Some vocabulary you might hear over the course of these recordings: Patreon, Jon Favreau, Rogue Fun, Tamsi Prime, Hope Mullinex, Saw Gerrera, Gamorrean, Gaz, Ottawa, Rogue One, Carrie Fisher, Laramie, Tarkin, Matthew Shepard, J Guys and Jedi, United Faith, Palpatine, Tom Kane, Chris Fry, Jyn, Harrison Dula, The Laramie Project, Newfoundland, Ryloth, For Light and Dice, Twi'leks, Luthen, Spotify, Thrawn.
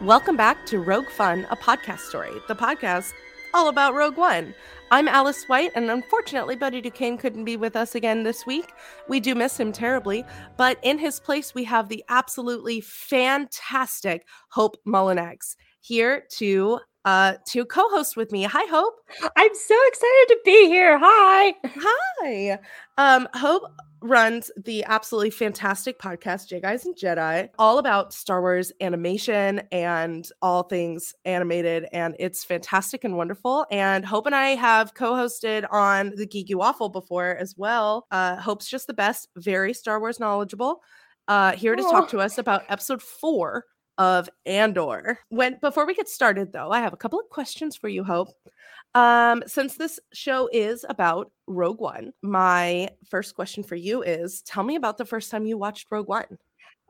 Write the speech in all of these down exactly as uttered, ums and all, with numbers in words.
Welcome back to Rogue Fun, a podcast story, the podcast all about Rogue One. I'm Alice White, and unfortunately, Bodhi Duquesne couldn't be with us again this week. We do miss him terribly, but in his place, we have the absolutely fantastic Hope Mullinex here to uh, to co-host with me. Hi, Hope. I'm so excited to be here. Hi. Hi. Um, Hope runs the absolutely fantastic podcast, J Guys and Jedi, all about Star Wars animation and all things animated. And it's fantastic and wonderful. And Hope and I have co-hosted on the Geeky Waffle before as well. Uh, Hope's just the best, very Star Wars knowledgeable, uh, here to Aww. talk to us about episode four of Andor. When before we get started, though, I have a couple of questions for you, Hope. Um, since this show is about Rogue One, my first question for you is, tell me about the first time you watched Rogue One.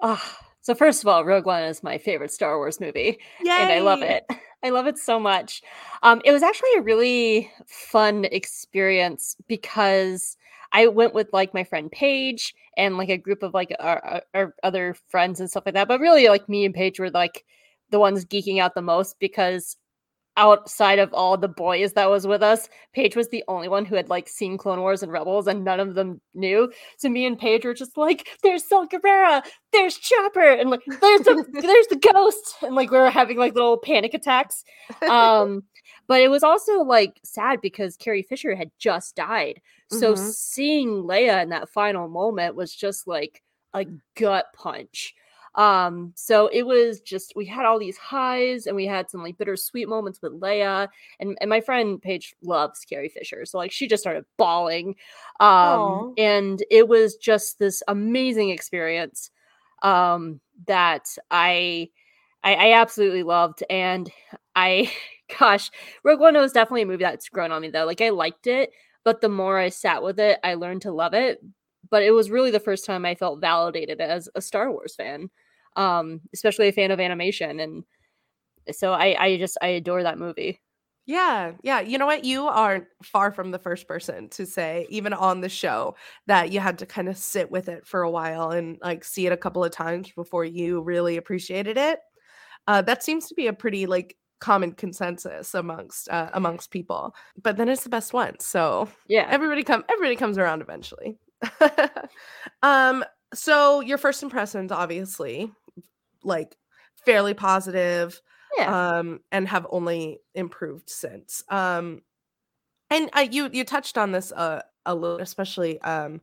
Oh, so first of all, Rogue One is my favorite Star Wars movie. Yay! And I love it. I love it so much. Um, it was actually a really fun experience because I went with like my friend Paige and like a group of like our, our other friends and stuff like that. But really, like me and Paige were like the ones geeking out the most because outside of all the boys that was with us, Paige was the only one who had like seen Clone Wars and Rebels, and none of them knew. So me and Paige were just like, "There's Saw Gerrera, there's Chopper, and like there's the there's the ghost," and like we were having like little panic attacks. Um, But it was also like sad because Carrie Fisher had just died. So mm-hmm. seeing Leia in that final moment was just like a gut punch. Um, so it was just, we had all these highs and we had some like bittersweet moments with Leia. And, and my friend Paige loves Carrie Fisher. So like she just started bawling. Um, Aww. And it was just this amazing experience um, that I, I, I absolutely loved. And I... Gosh, Rogue One was definitely a movie that's grown on me, though. Like, I liked it, but the more I sat with it, I learned to love it. But it was really the first time I felt validated as a Star Wars fan, um, especially a fan of animation. And so I, I just, I adore that movie. Yeah, yeah. You know what? You are far from the first person to say, even on the show, that you had to kind of sit with it for a while and, like, see it a couple of times before you really appreciated it. Uh, that seems to be a pretty, like, common consensus amongst uh, amongst people, but then it's the best one. So yeah, everybody come everybody comes around eventually. um, so your first impressions, obviously, like fairly positive, yeah. um, and have only improved since. Um, and uh, you you touched on this uh, a little, especially um,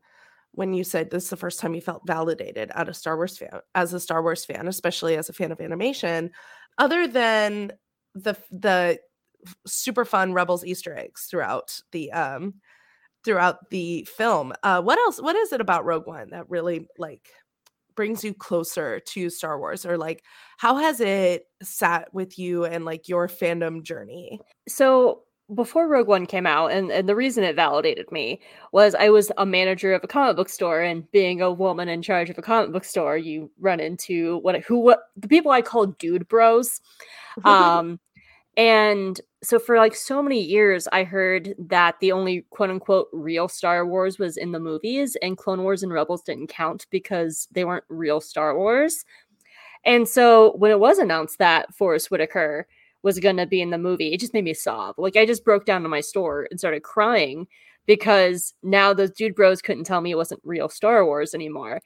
when you said this is the first time you felt validated as a Star Wars fan, as a Star Wars fan, especially as a fan of animation, other than the the super fun Rebels Easter eggs throughout the um throughout the film. Uh, what else? What is it about Rogue One that really like brings you closer to Star Wars, or like how has it sat with you and like your fandom journey? So before Rogue One came out, and, and the reason it validated me was I was a manager of a comic book store, and being a woman in charge of a comic book store, you run into what who what the people I call dude bros. Um, And so for like so many years, I heard that the only quote unquote real Star Wars was in the movies, and Clone Wars and Rebels didn't count because they weren't real Star Wars. And so when it was announced that Forrest Whitaker was going to be in the movie, it just made me sob. Like I just broke down to my store and started crying because now those dude bros couldn't tell me it wasn't real Star Wars anymore.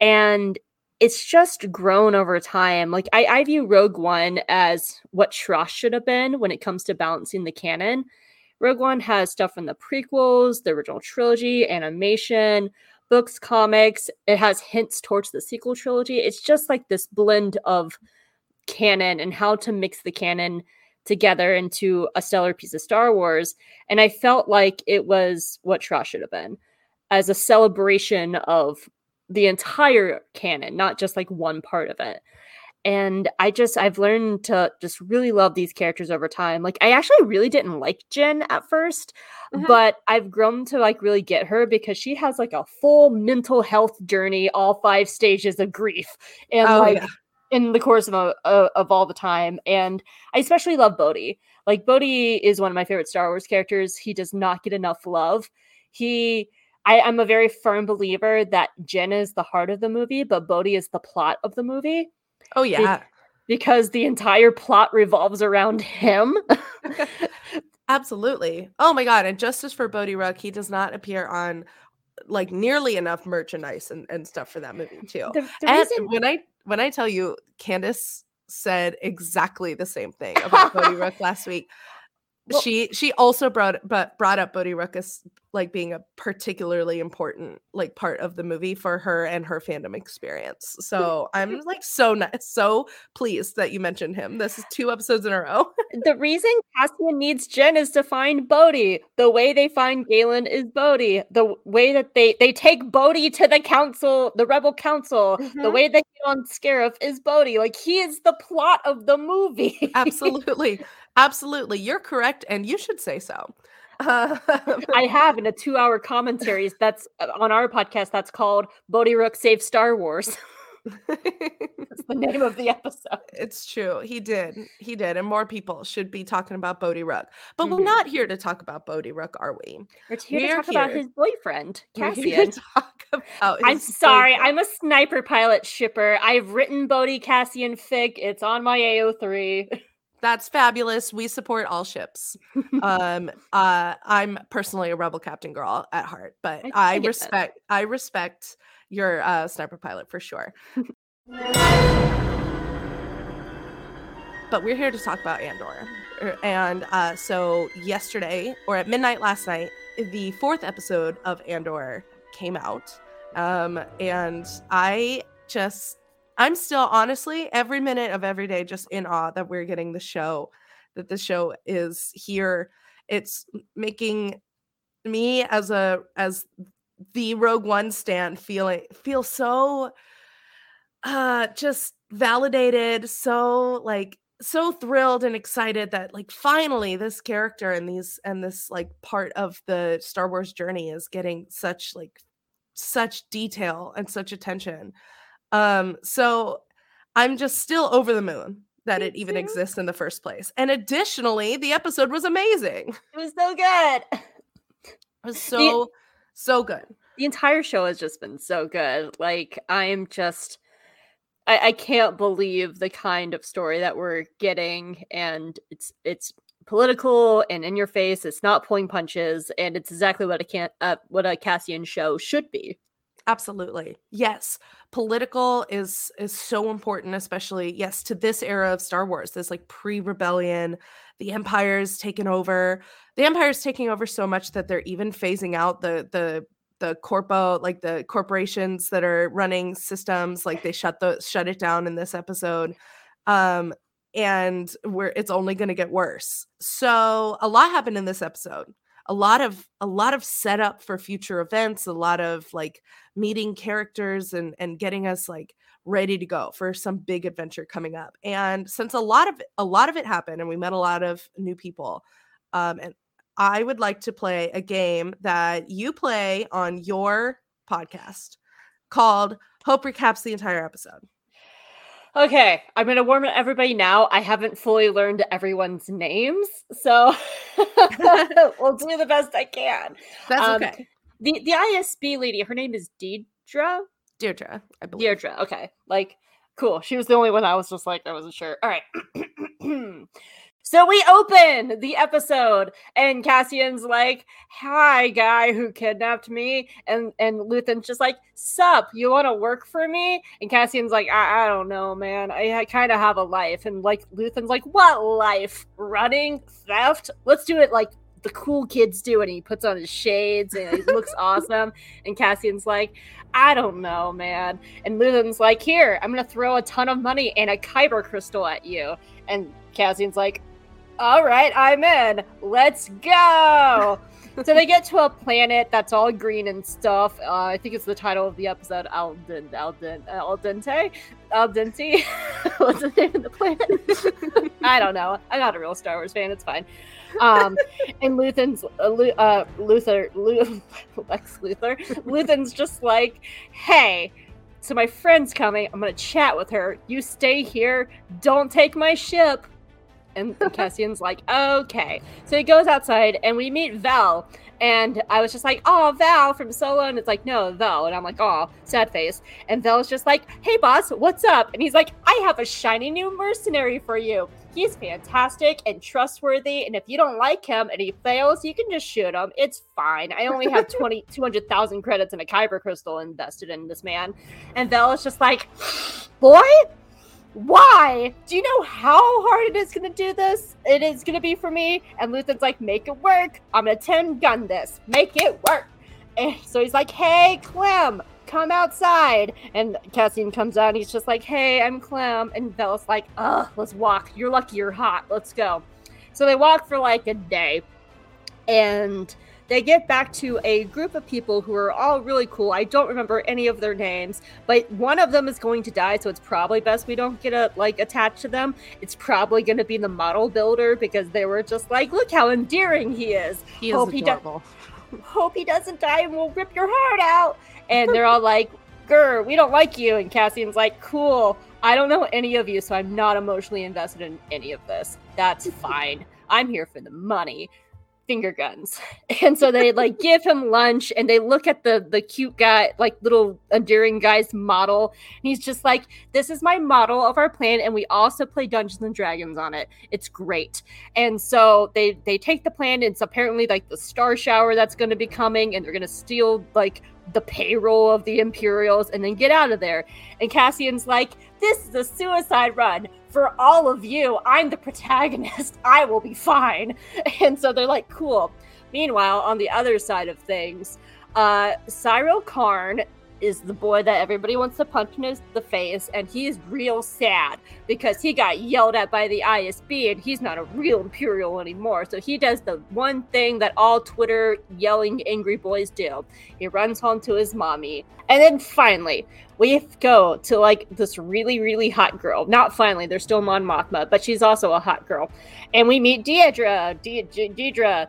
And it's just grown over time. Like I, I view Rogue One as what Trash should have been when it comes to balancing the canon. Rogue One has stuff from the prequels, the original trilogy, animation, books, comics. It has hints towards the sequel trilogy. It's just like this blend of canon and how to mix the canon together into a stellar piece of Star Wars. And I felt like it was what Trash should have been, as a celebration of the entire canon, not just like one part of it. And I just, I've learned to just really love these characters over time. Like I actually really didn't like Jyn at first, uh-huh. but I've grown to like really get her because she has like a full mental health journey, all five stages of grief. And oh, like yeah. in the course of, a, a, of all the time. And I especially love Bodhi. Like Bodhi is one of my favorite Star Wars characters. He does not get enough love. He I am a very firm believer that Jyn is the heart of the movie, but Bodhi is the plot of the movie. Oh, yeah. Be- because the entire plot revolves around him. Absolutely. Oh, my God. And justice for Bodhi Rook, he does not appear on, like, nearly enough merchandise and, and stuff for that movie, too. The, the and reason- when I when I tell you, Candace said exactly the same thing about Bodhi Rook last week. Well, she she also brought but brought up Bodhi Rook as like being a particularly important like part of the movie for her and her fandom experience. So I'm like so nice, so pleased that you mentioned him. This is two episodes in a row. The reason Cassian needs Jyn is to find Bodhi. The way they find Galen is Bodhi. The way that they they take Bodhi to the council, the rebel council. Mm-hmm. The way they get on Scarif is Bodhi. Like he is the plot of the movie. Absolutely. Absolutely. You're correct. And you should say so. Uh, I have in a two hour commentaries that's on our podcast. That's called Bodhi Rook Saves Star Wars. That's the name of the episode. It's true. He did. He did. And more people should be talking about Bodhi Rook. But mm-hmm. we're not here to talk about Bodhi Rook, are we? We're here we're to talk here. about his boyfriend, Cassian. We're here to talk about his I'm sorry. Boyfriend. I'm a sniper pilot shipper. I've written Bodhi Cassian fic. It's on my A O three. That's fabulous. We support all ships. um, uh, I'm personally a rebel captain girl at heart, but I, I respect that. I respect your uh, sniper pilot for sure. But we're here to talk about Andor, and uh, so yesterday or at midnight last night, the fourth episode of Andor came out, um, and I just. I'm still, honestly, every minute of every day just in awe that we're getting the show, that the show is here. It's making me as a as the Rogue One stan feeling feel so uh, just validated, so like so thrilled and excited that like finally this character and these and this like part of the Star Wars journey is getting such like such detail and such attention. Um, so I'm just still over the moon that Me it even too. exists in the first place. And additionally, the episode was amazing. It was so good. It was so, the, so good. The entire show has just been so good. Like, I'm just, I, I can't believe the kind of story that we're getting. And it's, it's political and in your face. It's not pulling punches. And it's exactly what a can, uh, what a Cassian show should be. Absolutely. Yes. Political is is so important, especially, yes, to this era of Star Wars, this like pre-rebellion, the Empire's taken over. The Empire's taking over so much that they're even phasing out the the the corpo, like the corporations that are running systems, like they shut the shut it down in this episode. Um, and we're it's only gonna get worse. So a lot happened in this episode. A lot of a lot of setup for future events, a lot of like meeting characters and, and getting us like ready to go for some big adventure coming up. And since a lot of a lot of it happened and we met a lot of new people, um, and I would like to play a game that you play on your podcast called Hope Recaps the Entire Episode. Okay, I'm going to warm up everybody now. I haven't fully learned everyone's names, so we'll do the best I can. That's um, okay. The the I S B lady, her name is Deirdre? Deirdre, I believe. Deirdre, okay. Like, cool. She was the only one I was just like, I wasn't sure. All right. So we open the episode, and Cassian's like, hi, guy who kidnapped me. And and Luthen's just like, sup, you want to work for me? And Cassian's like, I, I don't know, man. I, I kind of have a life. And like Luthen's like, what life? Running? Theft? Let's do it like the cool kids do. And he puts on his shades, and he looks awesome. And Cassian's like, I don't know, man. And Luthen's like, here, I'm going to throw a ton of money and a Kyber crystal at you. And Cassian's like, all right, I'm in. Let's go. So they get to a planet that's all green and stuff. Uh, I think it's the title of the episode, Alden, Alden, Aldente? Aldente? What's the name of the planet? I don't know. I'm not a real Star Wars fan. It's fine. Um, and Luthen's, uh, uh, Luther, L- Lex Luthor, Luthen's just like, hey, so my friend's coming. I'm going to chat with her. You stay here. Don't take my ship. And Cassian's like, okay. So he goes outside and we meet Vel. And I was just like, oh, Val from Solo. And it's like, no, Vel. And I'm like, oh, sad face. And Vel's just like, hey, boss, what's up? And he's like, I have a shiny new mercenary for you. He's fantastic and trustworthy. And if you don't like him and he fails, you can just shoot him. It's fine. I only have two hundred thousand credits and a Kyber crystal invested in this man. And Vel is just like, boy, why? Do you know how hard it is going to do this? It is going to be for me. And Luthen's like, make it work. I'm going to ten gun this. Make it work. And so he's like, hey, Clem, come outside. And Cassian comes out and he's just like, hey, I'm Clem. And Vel's like, ugh, let's walk. You're lucky you're hot. Let's go. So they walk for like a day. And they get back to a group of people who are all really cool. I don't remember any of their names, but one of them is going to die, so it's probably best we don't get a, like attached to them. It's probably going to be the model builder, because they were just like, look how endearing he is. He is hope adorable. He do- hope he doesn't die and we'll rip your heart out. And they're all like, grr, we don't like you. And Cassian's like, cool, I don't know any of you, so I'm not emotionally invested in any of this. That's fine. I'm here for the money. Finger guns. And so they like give him lunch, and they look at the the cute guy, like little endearing guy's model, and he's just like, this is my model of our planet, and we also play Dungeons and Dragons on it. It's great. And so they they take the planet. It's apparently like the star shower that's going to be coming, and they're going to steal like the payroll of the Imperials and then get out of there. And Cassian's like, this is a suicide run for all of you. I'm the protagonist. I will be fine. And so they're like, cool. Meanwhile, on the other side of things, uh, Cyril Karn is the boy that everybody wants to punch in the face, and he's real sad because he got yelled at by the I S B, and he's not a real Imperial anymore. So he does the one thing that all Twitter yelling angry boys do. He runs home to his mommy. And then finally, we go to like this really, really hot girl. Not finally, there's still Mon Mothma, but she's also a hot girl. And we meet Deirdre, Deirdre, Deirdre.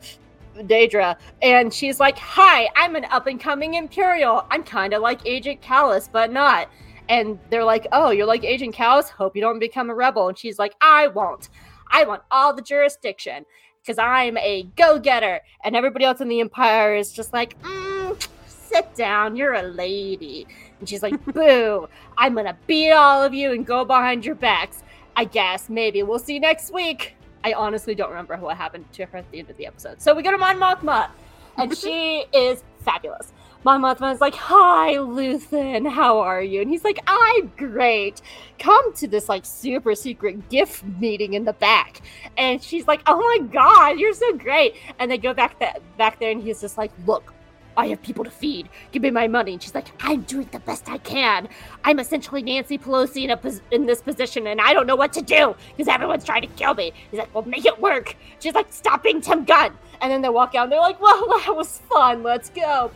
Deirdre, and she's like, hi, I'm an up-and-coming Imperial. I'm kind of like Agent Callus, but not. And they're like, oh, you're like Agent Callus? Hope you don't become a rebel. And she's like, I won't. I want all the jurisdiction, because I'm a go-getter. And everybody else in the Empire is just like, mm, sit down, you're a lady. And she's like, boo, I'm going to beat all of you and go behind your backs. I guess, maybe. We'll see you next week. I honestly don't remember what happened to her at the end of the episode. So we go to Mon Mothma, and she is fabulous. Mon Mothma is like, hi, Luthen, how are you? And he's like, I'm great. Come to this, like, super secret gift meeting in the back. And she's like, oh, my God, you're so great. And they go back, th- back there, and he's just like, look, I have people to feed. Give me my money. And she's like, I'm doing the best I can. I'm essentially Nancy Pelosi in, a pos- in this position, and I don't know what to do because everyone's trying to kill me. He's like, well, make it work. She's like, stop being Tim Gunn. And then they walk out, and they're like, well, that was fun. Let's go.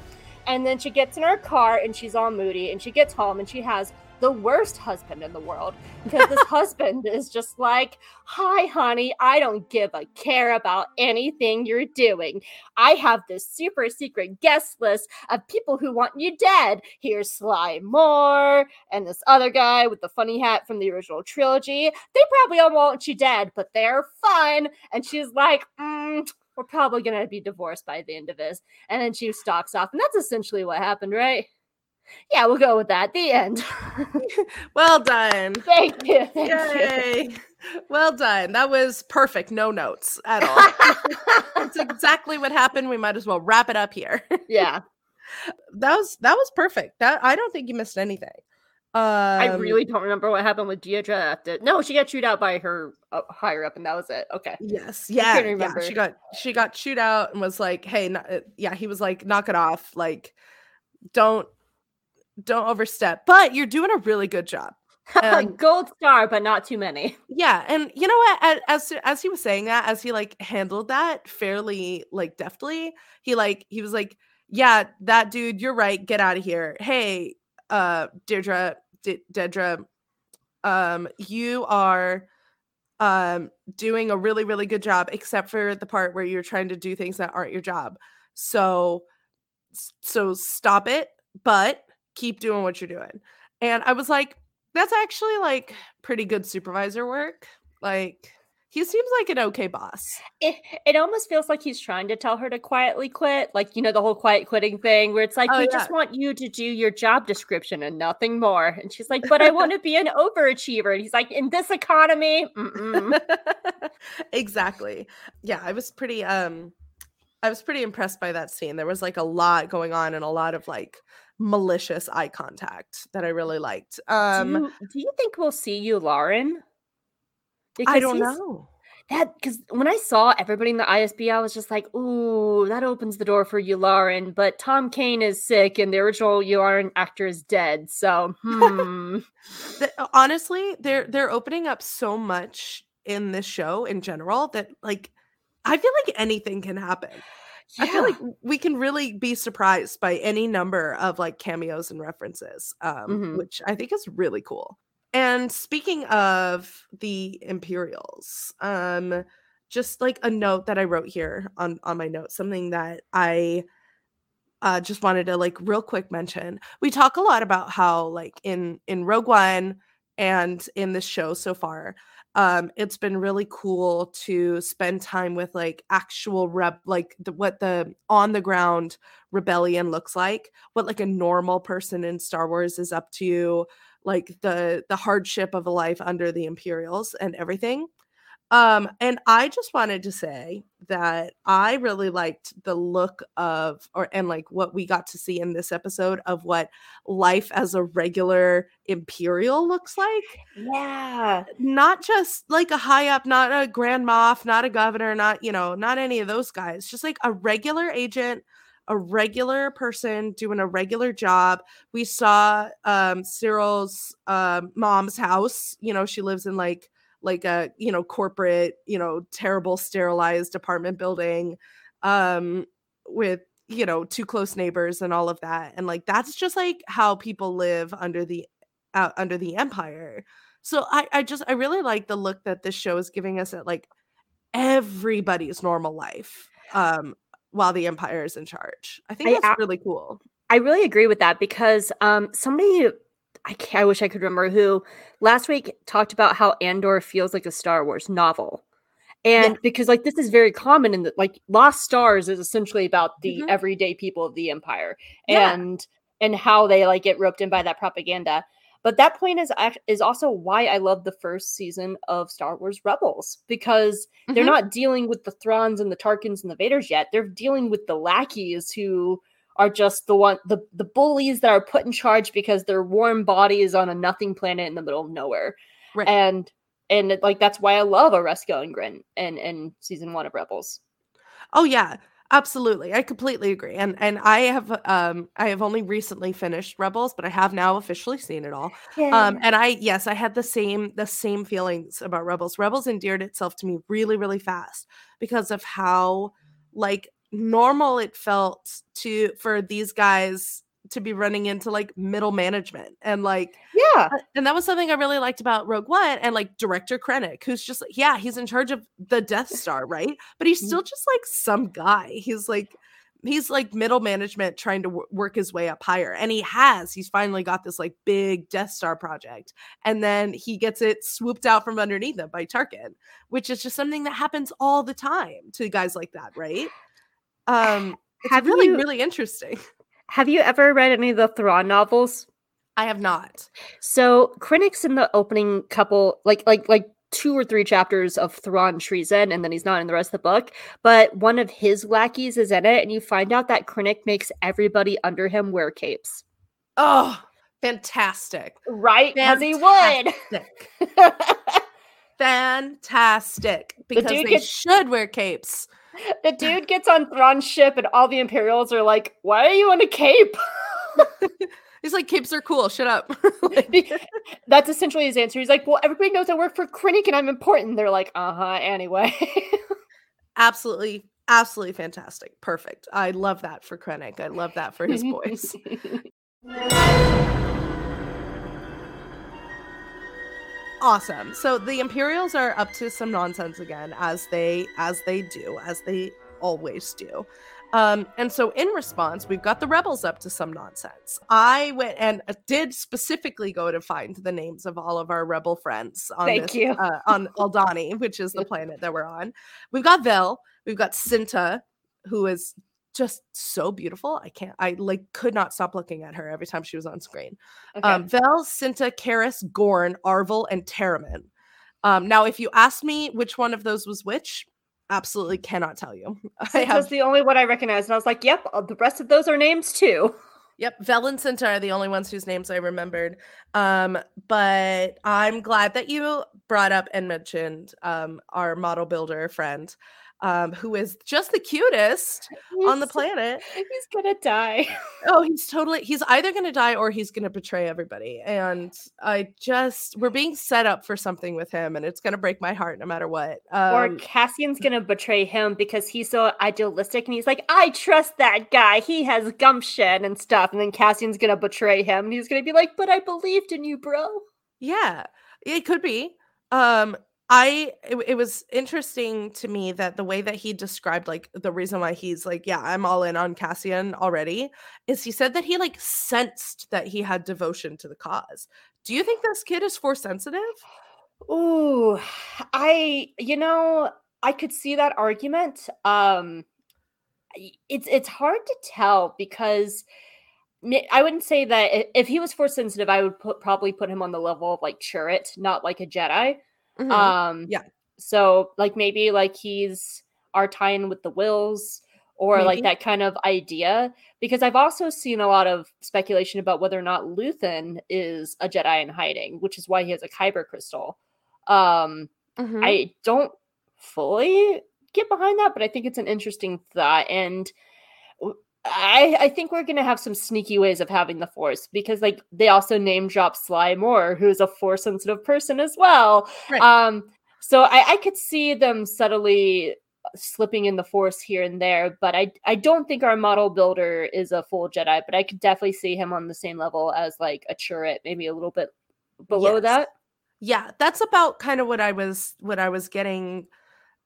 And then she gets in her car, and she's all moody, and she gets home, and she has the worst husband in the world, because this husband is just like, hi, honey, I don't give a care about anything you're doing. I have this super secret guest list of people who want you dead. Here's Sly Moore and this other guy with the funny hat from the original trilogy. They probably all want you dead, but they're fun. And she's like, mm, we're probably going to be divorced by the end of this. And then she stalks off. And that's essentially what happened, right? Yeah, we'll go with that. The end. Well done. Thank you. Thank Yay. You. Well done. That was perfect. No notes at all. That's exactly what happened. We might as well wrap it up here. Yeah. That was that was perfect. That I don't think you missed anything. Um, I really don't remember what happened with Deirdre. No, she got chewed out by her uh, higher up, and that was it. Okay. Yes. Yeah. I can't remember. Yeah, she got she got chewed out and was like, "Hey, not, uh, yeah." He was like, "Knock it off. Like, don't." Don't overstep, but you're doing a really good job. Um, Gold star, but not too many. Yeah, and you know what? As as he was saying that, as he like handled that fairly like deftly, he like he was like, "Yeah, that dude, you're right. Get out of here. Hey, uh, Deirdre, De- Deirdre, um, you are um doing a really really good job, except for the part where you're trying to do things that aren't your job. So, so stop it, but." Keep doing what you're doing. And I was like, that's actually like pretty good supervisor work. Like He seems like an okay boss. It, it almost feels like he's trying to tell her to quietly quit. Like, you know, the whole quiet quitting thing where it's like, oh, we yeah. just want you to do your job description and nothing more. And she's like, but I want to be an overachiever. And he's like, in this economy. Mm-mm. Exactly. Yeah, I was pretty, um, I was pretty impressed by that scene. There was like a lot going on and a lot of like malicious eye contact that I really liked. Um, do, you, do you think we'll see Yularen? Because I don't know. That because when I saw everybody in the I S B, I was just like, ooh, that opens the door for Yularen. But Tom Kane is sick and the original Yularen actor is dead. So hmm. Honestly, they're they're opening up so much in this show in general that like I feel like anything can happen. Yeah. I feel like we can really be surprised by any number of like cameos and references, um, mm-hmm. which I think is really cool. And speaking of the Imperials, um, just like a note that I wrote here on, on my notes, something that I uh, just wanted to like real quick mention. We talk a lot about how like in, in Rogue One and in this show so far, um, it's been really cool to spend time with like actual rep, like the, what the on the ground rebellion looks like, what like a normal person in Star Wars is up to, like the the hardship of a life under the Imperials and everything. Um, and I just wanted to say that I really liked the look of, or and like what we got to see in this episode of what life as a regular Imperial looks like. Yeah. Not just like a high up, not a Grand Moff, not a governor, not, you know, not any of those guys. Just like a regular agent, a regular person doing a regular job. We saw um, Cyril's uh, mom's house. You know, she lives in like like a, you know, corporate, you know, terrible sterilized apartment building um, with, you know, too close neighbors and all of that. And like, that's just like how people live under the uh, under the Empire. So I, I just I really like the look that this show is giving us at like everybody's normal life. Um, while the Empire is in charge. I think that's I, really cool. I really agree with that because um, somebody, I, can't, I wish I could remember who, last week talked about how Andor feels like a Star Wars novel. And yeah. because like, this is very common in the, like Lost Stars is essentially about the mm-hmm. everyday people of the Empire and, yeah. and how they like get roped in by that propaganda. But that point is is also why I love the first season of Star Wars Rebels, because they're mm-hmm. not dealing with the Thrawns and the Tarkins and the Vaders yet. They're dealing with the lackeys who are just the one the, the bullies that are put in charge because their warm body is on a nothing planet in the middle of nowhere. Right. And and it, like that's why I love Oresco and Grin and, and season one of Rebels. Oh yeah. Absolutely. I completely agree. And and I have um I have only recently finished Rebels, but I have now officially seen it all. Yay. Um and I yes, I had the same the same feelings about Rebels. Rebels endeared itself to me really, really fast because of how like normal it felt to for these guys to be running into like middle management and like yeah and that was something I really liked about Rogue One and like Director Krennic, who's just like, yeah he's in charge of the Death Star, right? But he's still just like some guy. He's like he's like middle management trying to w- work his way up higher, and he has he's finally got this like big Death Star project, and then he gets it swooped out from underneath him by Tarkin, which is just something that happens all the time to guys like that, right? Um it's Have really you- really interesting. Have you ever read any of the Thrawn novels? I have not. So Krennic's in the opening couple, like like like two or three chapters of Thrawn Treason, and then he's not in the rest of the book. But one of his lackeys is in it, and you find out that Krennic makes everybody under him wear capes. Oh, fantastic. Right? Fantastic. As he would. Fantastic. Because the dude they gets- should wear capes. The dude gets on Thrawn's ship and all the Imperials are like, why are you in a cape? He's like, capes are cool. Shut up. Like, that's essentially his answer. He's like, well, everybody knows I work for Krennic and I'm important. They're like, uh-huh, anyway. Absolutely. Absolutely fantastic. Perfect. I love that for Krennic. I love that for his boys. Awesome. So the Imperials are up to some nonsense again, as they as they do, as they always do. Um, and so in response, we've got the Rebels up to some nonsense. I went and did specifically go to find the names of all of our Rebel friends on Thank this, you. uh, on Aldhani, which is the planet that we're on. We've got Vel, we've got Cinta, who is just so beautiful. I can't, I like could not stop looking at her every time she was on screen. Okay. Um, Vel, Cinta, Karis, Gorn, Arvel, and Terramin. Um, now, if you asked me which one of those was which, absolutely cannot tell you. It have... was the only one I recognized, and I was like, yep, the rest of those are names too. Yep, Vel and Cinta are the only ones whose names I remembered. Um, but I'm glad that you brought up and mentioned um, our model builder friend, um, who is just the cutest he's, on the planet. He's gonna die. Oh, he's totally, he's either gonna die or he's gonna betray everybody. And I just, we're being set up for something with him, and it's gonna break my heart no matter what. Um, or Cassian's gonna betray him because he's so idealistic and he's like, I trust that guy, he has gumption and stuff. And then Cassian's gonna betray him and he's gonna be like, but I believed in you, bro. Yeah, it could be. Um, I, it, it was interesting to me that the way that he described, like, the reason why he's like, yeah, I'm all in on Cassian already, is he said that he, like, sensed that he had devotion to the cause. Do you think this kid is force sensitive? Ooh, I, you know, I could see that argument. Um, it's, it's hard to tell because I wouldn't say that if he was force sensitive, I would put, probably put him on the level of, like, Chirrut, not like a Jedi. Mm-hmm. Um, yeah. So like maybe like he's our tie-in with the wills or maybe. Like that kind of idea, because I've also seen a lot of speculation about whether or not Luthen is a Jedi in hiding, which is why he has a Kyber crystal. Um, mm-hmm. I don't fully get behind that, but I think it's an interesting thought. And I, I think we're going to have some sneaky ways of having the Force, because like they also name drop Sly Moore, who is a Force sensitive person as well. Right. Um, so I, I could see them subtly slipping in the Force here and there, but I, I don't think our model builder is a full Jedi, but I could definitely see him on the same level as like a Chirrut, maybe a little bit below yes. that. Yeah, that's about kind of what I was what I was getting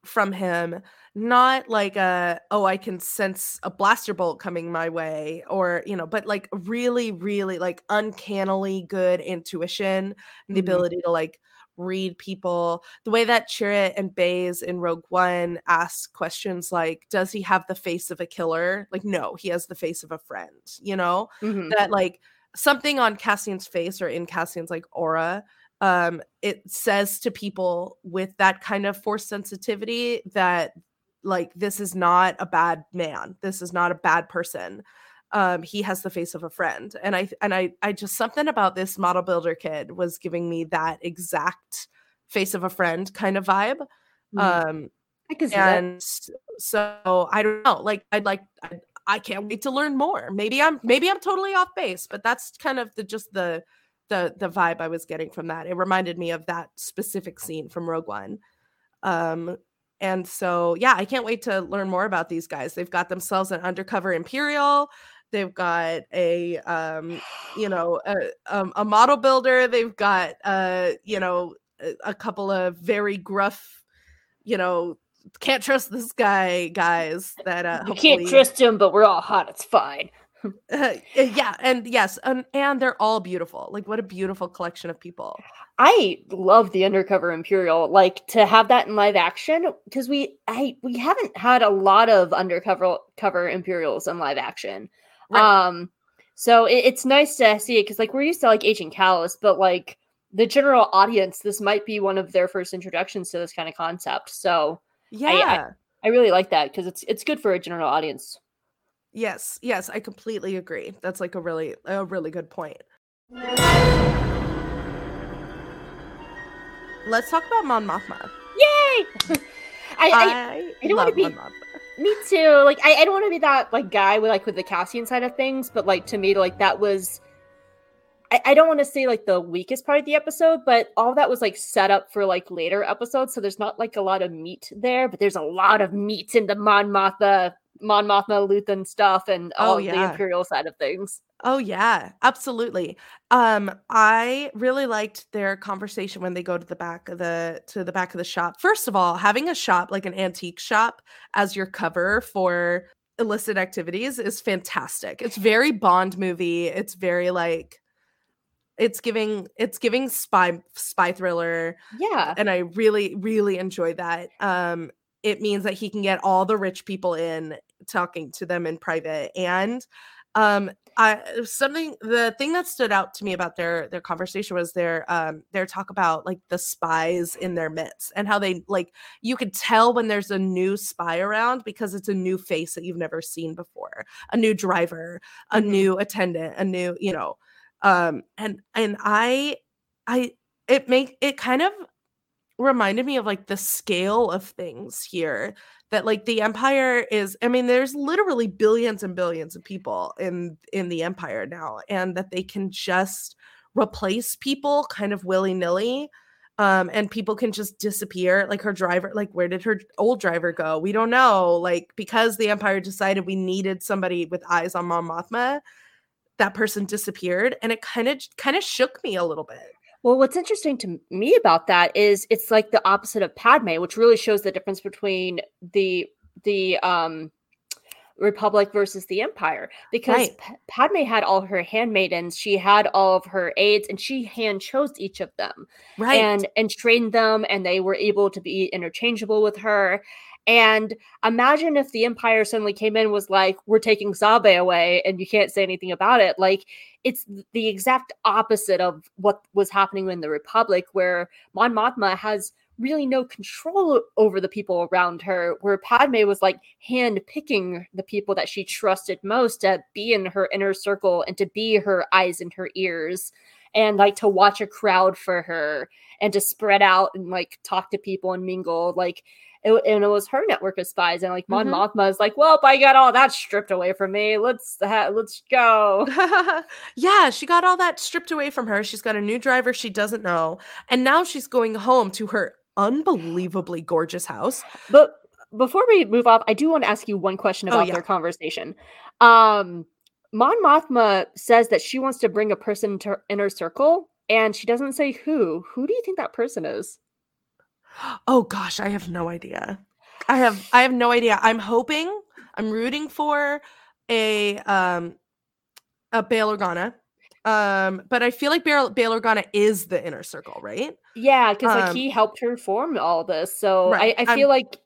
from him. Not like a, oh, I can sense a blaster bolt coming my way, or, you know, but like really, really like uncannily good intuition and mm-hmm. the ability to like read people. The way that Chirrut and Baze in Rogue One ask questions like, does he have the face of a killer? Like, no, he has the face of a friend, you know, mm-hmm. that like something on Cassian's face or in Cassian's like aura, um, it says to people with that kind of force sensitivity that like, this is not a bad man. This is not a bad person. Um, he has the face of a friend. And I, and I, I just, something about this model builder kid was giving me that exact face of a friend kind of vibe. Mm-hmm. Um, I can see and that. So I don't know, like, I'd like, I, I can't wait to learn more. Maybe I'm, maybe I'm totally off base, but that's kind of the, just the, the, the vibe I was getting from that. It reminded me of that specific scene from Rogue One. Um, And so, yeah, I can't wait to learn more about these guys. They've got themselves an undercover Imperial. They've got a, um, you know, a, um, a model builder. They've got, uh, you know, a, a couple of very gruff, you know, can't trust this guy guys that uh, you can't trust him, but we're all hot. It's fine. Uh, yeah, and yes, and, and they're all beautiful. Like, what a beautiful collection of people. I love the undercover Imperial. Like, to have that in live action, because we I we haven't had a lot of undercover cover Imperials in live action. Right. Um, so it, it's nice to see it, because like we're used to like Agent Callus, but like the general audience, this might be one of their first introductions to this kind of concept. So yeah, I, I, I really like that, because it's it's good for a general audience. Yes, yes, I completely agree. That's like a really, a really good point. Let's talk about Mon Mothma. Yay! I, I, I don't want to be. Mon Mothma. Me too. Like, I, I don't want to be that like guy with like with the Cassian side of things, but like to me, like that was. I, I don't want to say like the weakest part of the episode, but all that was like set up for like later episodes. So there's not like a lot of meat there, but there's a lot of meat in the Mon Mothma. Mon Mothma, Luthen stuff, and all oh, yeah. the Imperial side of things. Oh yeah, absolutely. Um, I really liked their conversation when they go to the back of the to the back of the shop. First of all, having a shop like an antique shop as your cover for illicit activities is fantastic. It's very Bond movie. It's very like, it's giving it's giving spy spy thriller. Yeah, and I really really enjoy that. Um, it means that he can get all the rich people in, talking to them in private, and um, I something the thing that stood out to me about their their conversation was their um their talk about like the spies in their midst and how they like you could tell when there's a new spy around because it's a new face that you've never seen before, a new driver, a mm-hmm. new attendant, a new you know. Um, and, and I, I, it make, it kind of reminded me of like the scale of things here that like the empire is, I mean, there's literally billions and billions of people in, in the empire now, and that they can just replace people kind of willy nilly. Um, and people can just disappear. Like her driver, like where did her old driver go? We don't know. Like, because the empire decided we needed somebody with eyes on Mon Mothma, that person disappeared, and it kind of kind of shook me a little bit. Well, what's interesting to me about that is it's like the opposite of Padme, which really shows the difference between the the um, Republic versus the Empire. Because right. P- Padme had all her handmaidens, she had all of her aides, and she hand chose each of them, right? And and trained them, and they were able to be interchangeable with her. And imagine if the Empire suddenly came in and was like, we're taking Sabe away and you can't say anything about it. Like, it's the exact opposite of what was happening in the Republic, where Mon Mothma has really no control over the people around her, where Padme was like hand-picking the people that she trusted most to be in her inner circle and to be her eyes and her ears. And like to watch a crowd for her and to spread out and like talk to people and mingle. Like, it, and it was her network of spies. And like Mon mm-hmm. Mothma is like, well, I got all that stripped away from me. Let's ha- let's go. Yeah, she got all that stripped away from her. She's got a new driver she doesn't know, and now she's going home to her unbelievably gorgeous house. But before we move off, I do want to ask you one question about oh, yeah. their conversation. Um, Mon Mothma says that she wants to bring a person to her inner circle, and she doesn't say who. Who do you think that person is? Oh gosh, I have no idea. I have I have no idea. I'm hoping, I'm rooting for a um a Bail Organa. Um, but I feel like Bail, Bail Organa is the inner circle, right? Yeah, because um, like he helped her form all this. So right. I, I feel I'm, like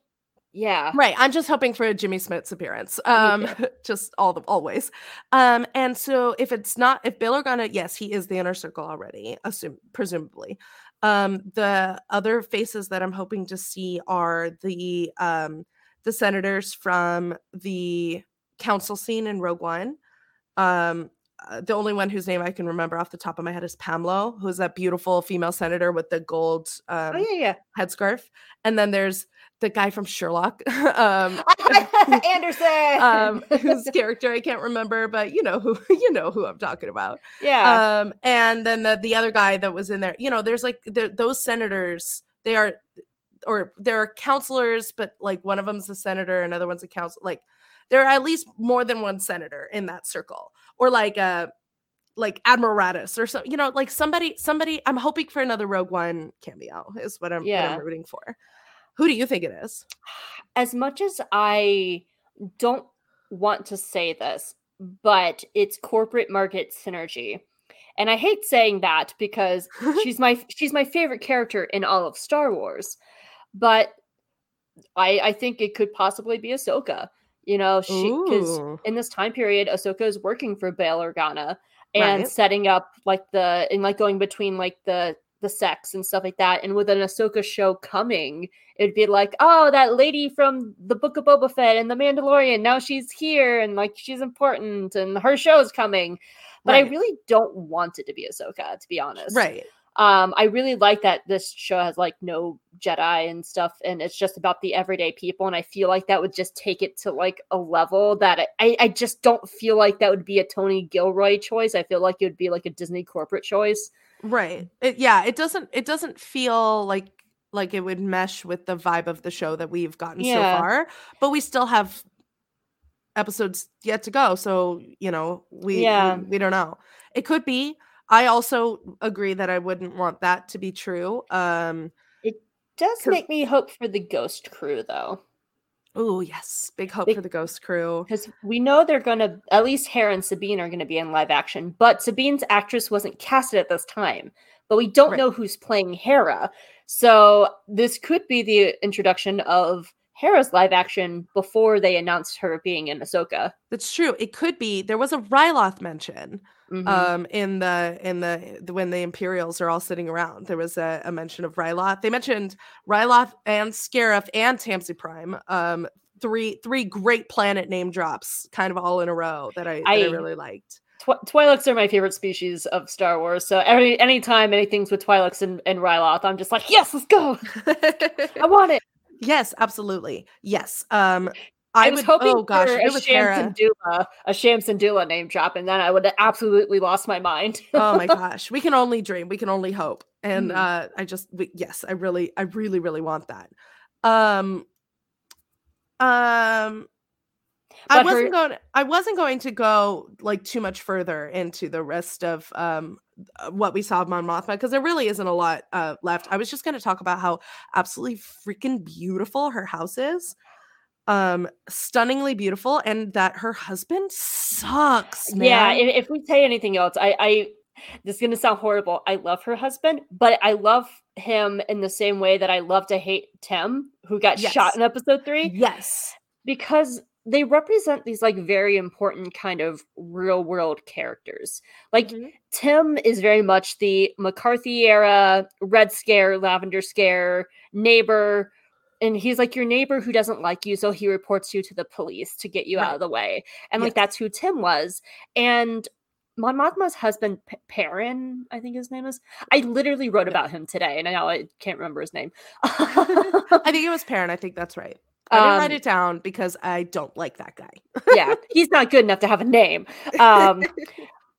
Yeah. Right. I'm just hoping for a Jimmy Smith's appearance. Um, just all the always. Um, and so if it's not, if Bail Organa, yes, he is the inner circle already, assume, presumably. Um, the other faces that I'm hoping to see are the um, the senators from the council scene in Rogue One. Um, the only one whose name I can remember off the top of my head is Pamlo, who's that beautiful female senator with the gold um, oh, yeah, yeah. headscarf. And then there's the guy from Sherlock, um, Anderson, um, whose character I can't remember, but you know who you know who I'm talking about. Yeah. Um, and then the, the other guy that was in there, you know, there's like the, those senators. They are, or there are counselors, but like one of them's the senator, another one's a council. Like there are at least more than one senator in that circle, or like a like Admiratus or something. You know, like somebody, somebody. I'm hoping for another Rogue One cameo is what I'm, yeah. what I'm rooting for. Who do you think it is? As much as I don't want to say this, but it's corporate market synergy. And I hate saying that because she's my she's my favorite character in all of Star Wars. But I, I think it could possibly be Ahsoka. You know, she because in this time period, Ahsoka is working for Bail Organa and right. setting up like the and like going between like the the sex and stuff like that. And with an Ahsoka show coming, it'd be like, oh, that lady from the Book of Boba Fett and the Mandalorian, now she's here and like she's important and her show's coming. But right. I really don't want it to be Ahsoka, to be honest. Right. Um, I really like that this show has like no Jedi and stuff, and it's just about the everyday people. And I feel like that would just take it to like a level that I, I just don't feel like that would be a Tony Gilroy choice. I feel like it would be like a Disney corporate choice. Right. It, yeah. It doesn't. It doesn't feel like like it would mesh with the vibe of the show that we've gotten yeah. so far. But we still have episodes yet to go, so you know we, yeah. we we don't know. It could be. I also agree that I wouldn't want that to be true. Um, it does make me hope for the Ghost Crew, though. Oh, yes. Big hope they, for the Ghost Crew. Because we know they're going to, at least Hera and Sabine are going to be in live action, but Sabine's actress wasn't casted at this time. But we don't right. know who's playing Hera. So this could be the introduction of Hera's live action before they announced her being in Ahsoka. That's true. It could be. There was a Ryloth mention mm-hmm. um, in the in the when the Imperials are all sitting around. There was a, a mention of Ryloth. They mentioned Ryloth and Scarif and Tamsi Prime. Um, three three great planet name drops, kind of all in a row that I, I, that I really liked. Tw- Twi'leks are my favorite species of Star Wars. So every anytime anything's with Twi'leks and, and Ryloth, I'm just like, yes, let's go. I want it. Yes, absolutely. Yes. Um, I, I was would, hoping oh, gosh, for it a, was Shams Syndulla, a Shams Syndulla name drop, and then I would have absolutely lost my mind. Oh my gosh. We can only dream. We can only hope. And mm. uh, I just, we, yes, I really, I really, really want that. Um, um, I wasn't her- going. I wasn't going to go like too much further into the rest of um, what we saw of Mon Mothma because there really isn't a lot uh, left. I was just going to talk about how absolutely freaking beautiful her house is, um, stunningly beautiful, and that her husband sucks. Man. Yeah. If, if we say anything else, I, I this is going to sound horrible. I love her husband, but I love him in the same way that I love to hate Tim, who got yes. shot in episode three. Yes, because. They represent these like very important kind of real world characters. Like mm-hmm. Tim is very much the McCarthy era, Red Scare, Lavender Scare, neighbor. And he's like your neighbor who doesn't like you. So he reports you to the police to get you right. out of the way. And yes. like, that's who Tim was. And Mon Mothma's husband, P- Perrin, I think his name is. I literally wrote yeah. about him today and I know I can't remember his name. I think it was Perrin. I think that's right. I didn't um, write it down because I don't like that guy. Yeah, he's not good enough to have a name. Um,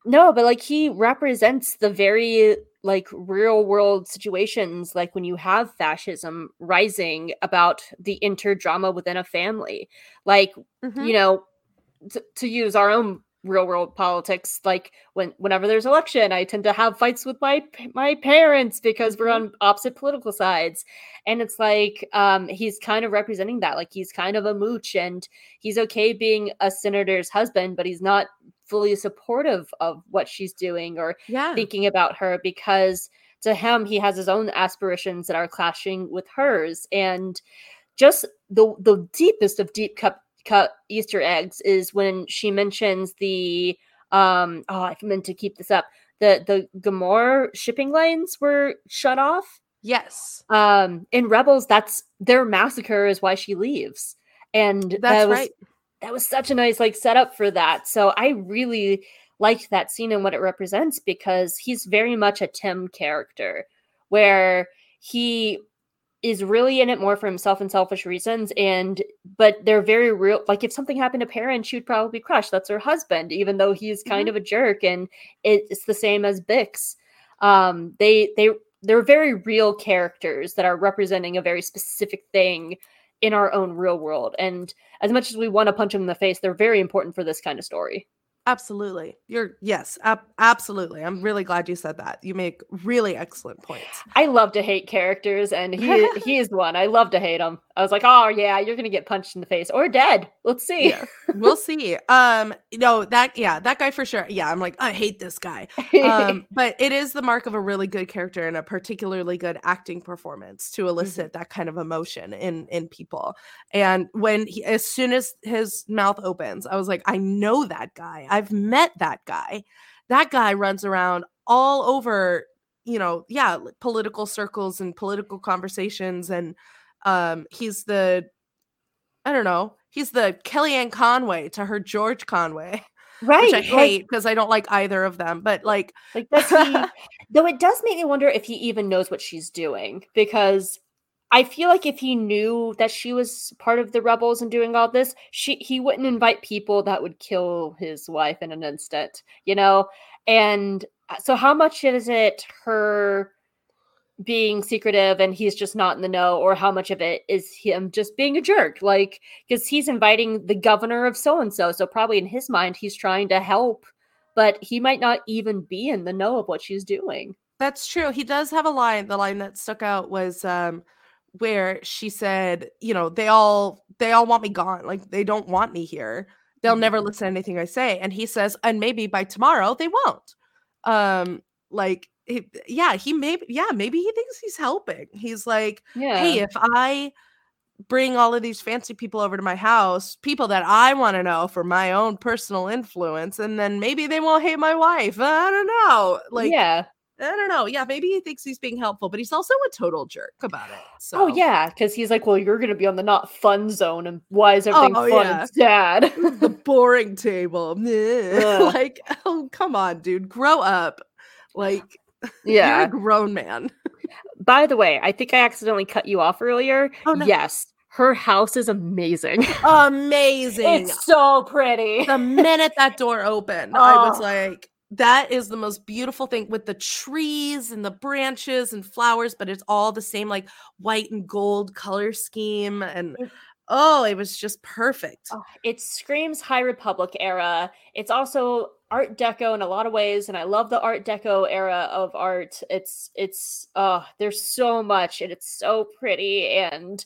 no, but like he represents the very like real world situations, like when you have fascism rising about the interdrama within a family. Like, mm-hmm. you know, t- to use our own real world politics, like when whenever there's election, I tend to have fights with my my parents because we're on opposite political sides. And it's like um he's kind of representing that. Like he's kind of a mooch and he's okay being a senator's husband, but he's not fully supportive of what she's doing or yeah. thinking about her because to him he has his own aspirations that are clashing with hers. And just the the deepest of deep cup cut Easter eggs is when she mentions the um oh I meant to keep this up the the Gamorrean shipping lines were shut off. Yes. Um in Rebels, that's their massacre is why she leaves. And that's that was, right. That was such a nice like setup for that. So I really liked that scene and what it represents because he's very much a Tim character where he is really in it more for himself and selfish reasons. And, but they're very real. Like if something happened to Perrin, she would probably crush. That's her husband, even though he's kind mm-hmm. of a jerk. And it's the same as Bix. Um, they, they, they're very real characters that are representing a very specific thing in our own real world. And as much as we want to punch them in the face, they're very important for this kind of story. Absolutely. You're yes, ab- absolutely. I'm really glad you said that. You make really excellent points. I love to hate characters and he he is one. I love to hate him. I was like, "Oh, yeah, you're going to get punched in the face or dead. Let's see." Yeah. We'll see. Um no, that yeah, that guy for sure. Yeah, I'm like, "I hate this guy." Um but it is the mark of a really good character and a particularly good acting performance to elicit mm-hmm. that kind of emotion in in people. And when he, as soon as his mouth opens, I was like, "I know that guy. I I've met that guy. That guy runs around all over, you know, yeah, political circles and political conversations. And um, he's the, I don't know, he's the Kellyanne Conway to her George Conway. Right. Which I hate because I don't like either of them. But like, like does he, though it does make me wonder if he even knows what she's doing because I feel like if he knew that she was part of the rebels and doing all this, she he wouldn't invite people that would kill his wife in an instant, you know? And so how much is it her being secretive and he's just not in the know, or how much of it is him just being a jerk? Like, because he's inviting the governor of so-and-so, so probably in his mind he's trying to help, but he might not even be in the know of what she's doing. That's true. He does have a line. The line that stuck out was... um where she said, you know, they all they all want me gone. Like, they don't want me here. They'll mm-hmm. never listen to anything I say. And he says, and maybe by tomorrow they won't. Um, like, he, yeah, he maybe, yeah, maybe he thinks he's helping. He's like, yeah. hey, if I bring all of these fancy people over to my house, people that I want to know for my own personal influence, and then maybe they won't hate my wife. I don't know. Like, yeah. I don't know. Yeah, maybe he thinks he's being helpful, but he's also a total jerk about it. So. Oh, yeah, because he's like, well, you're going to be on the not fun zone, and why is everything oh, fun yeah. and sad? The boring table. Like, oh, come on, dude. Grow up. Like, yeah. You're a grown man. By the way, I think I accidentally cut you off earlier. Oh, no. Yes. Her house is amazing. Amazing. It's so pretty. The minute that door opened, oh. I was like... that is the most beautiful thing, with the trees and the branches and flowers, but it's all the same, like, white and gold color scheme. And oh, it was just perfect. Oh, it screams High Republic era. It's also Art Deco in a lot of ways. And I love the Art Deco era of art. It's, it's, oh, there's so much, and it's so pretty. And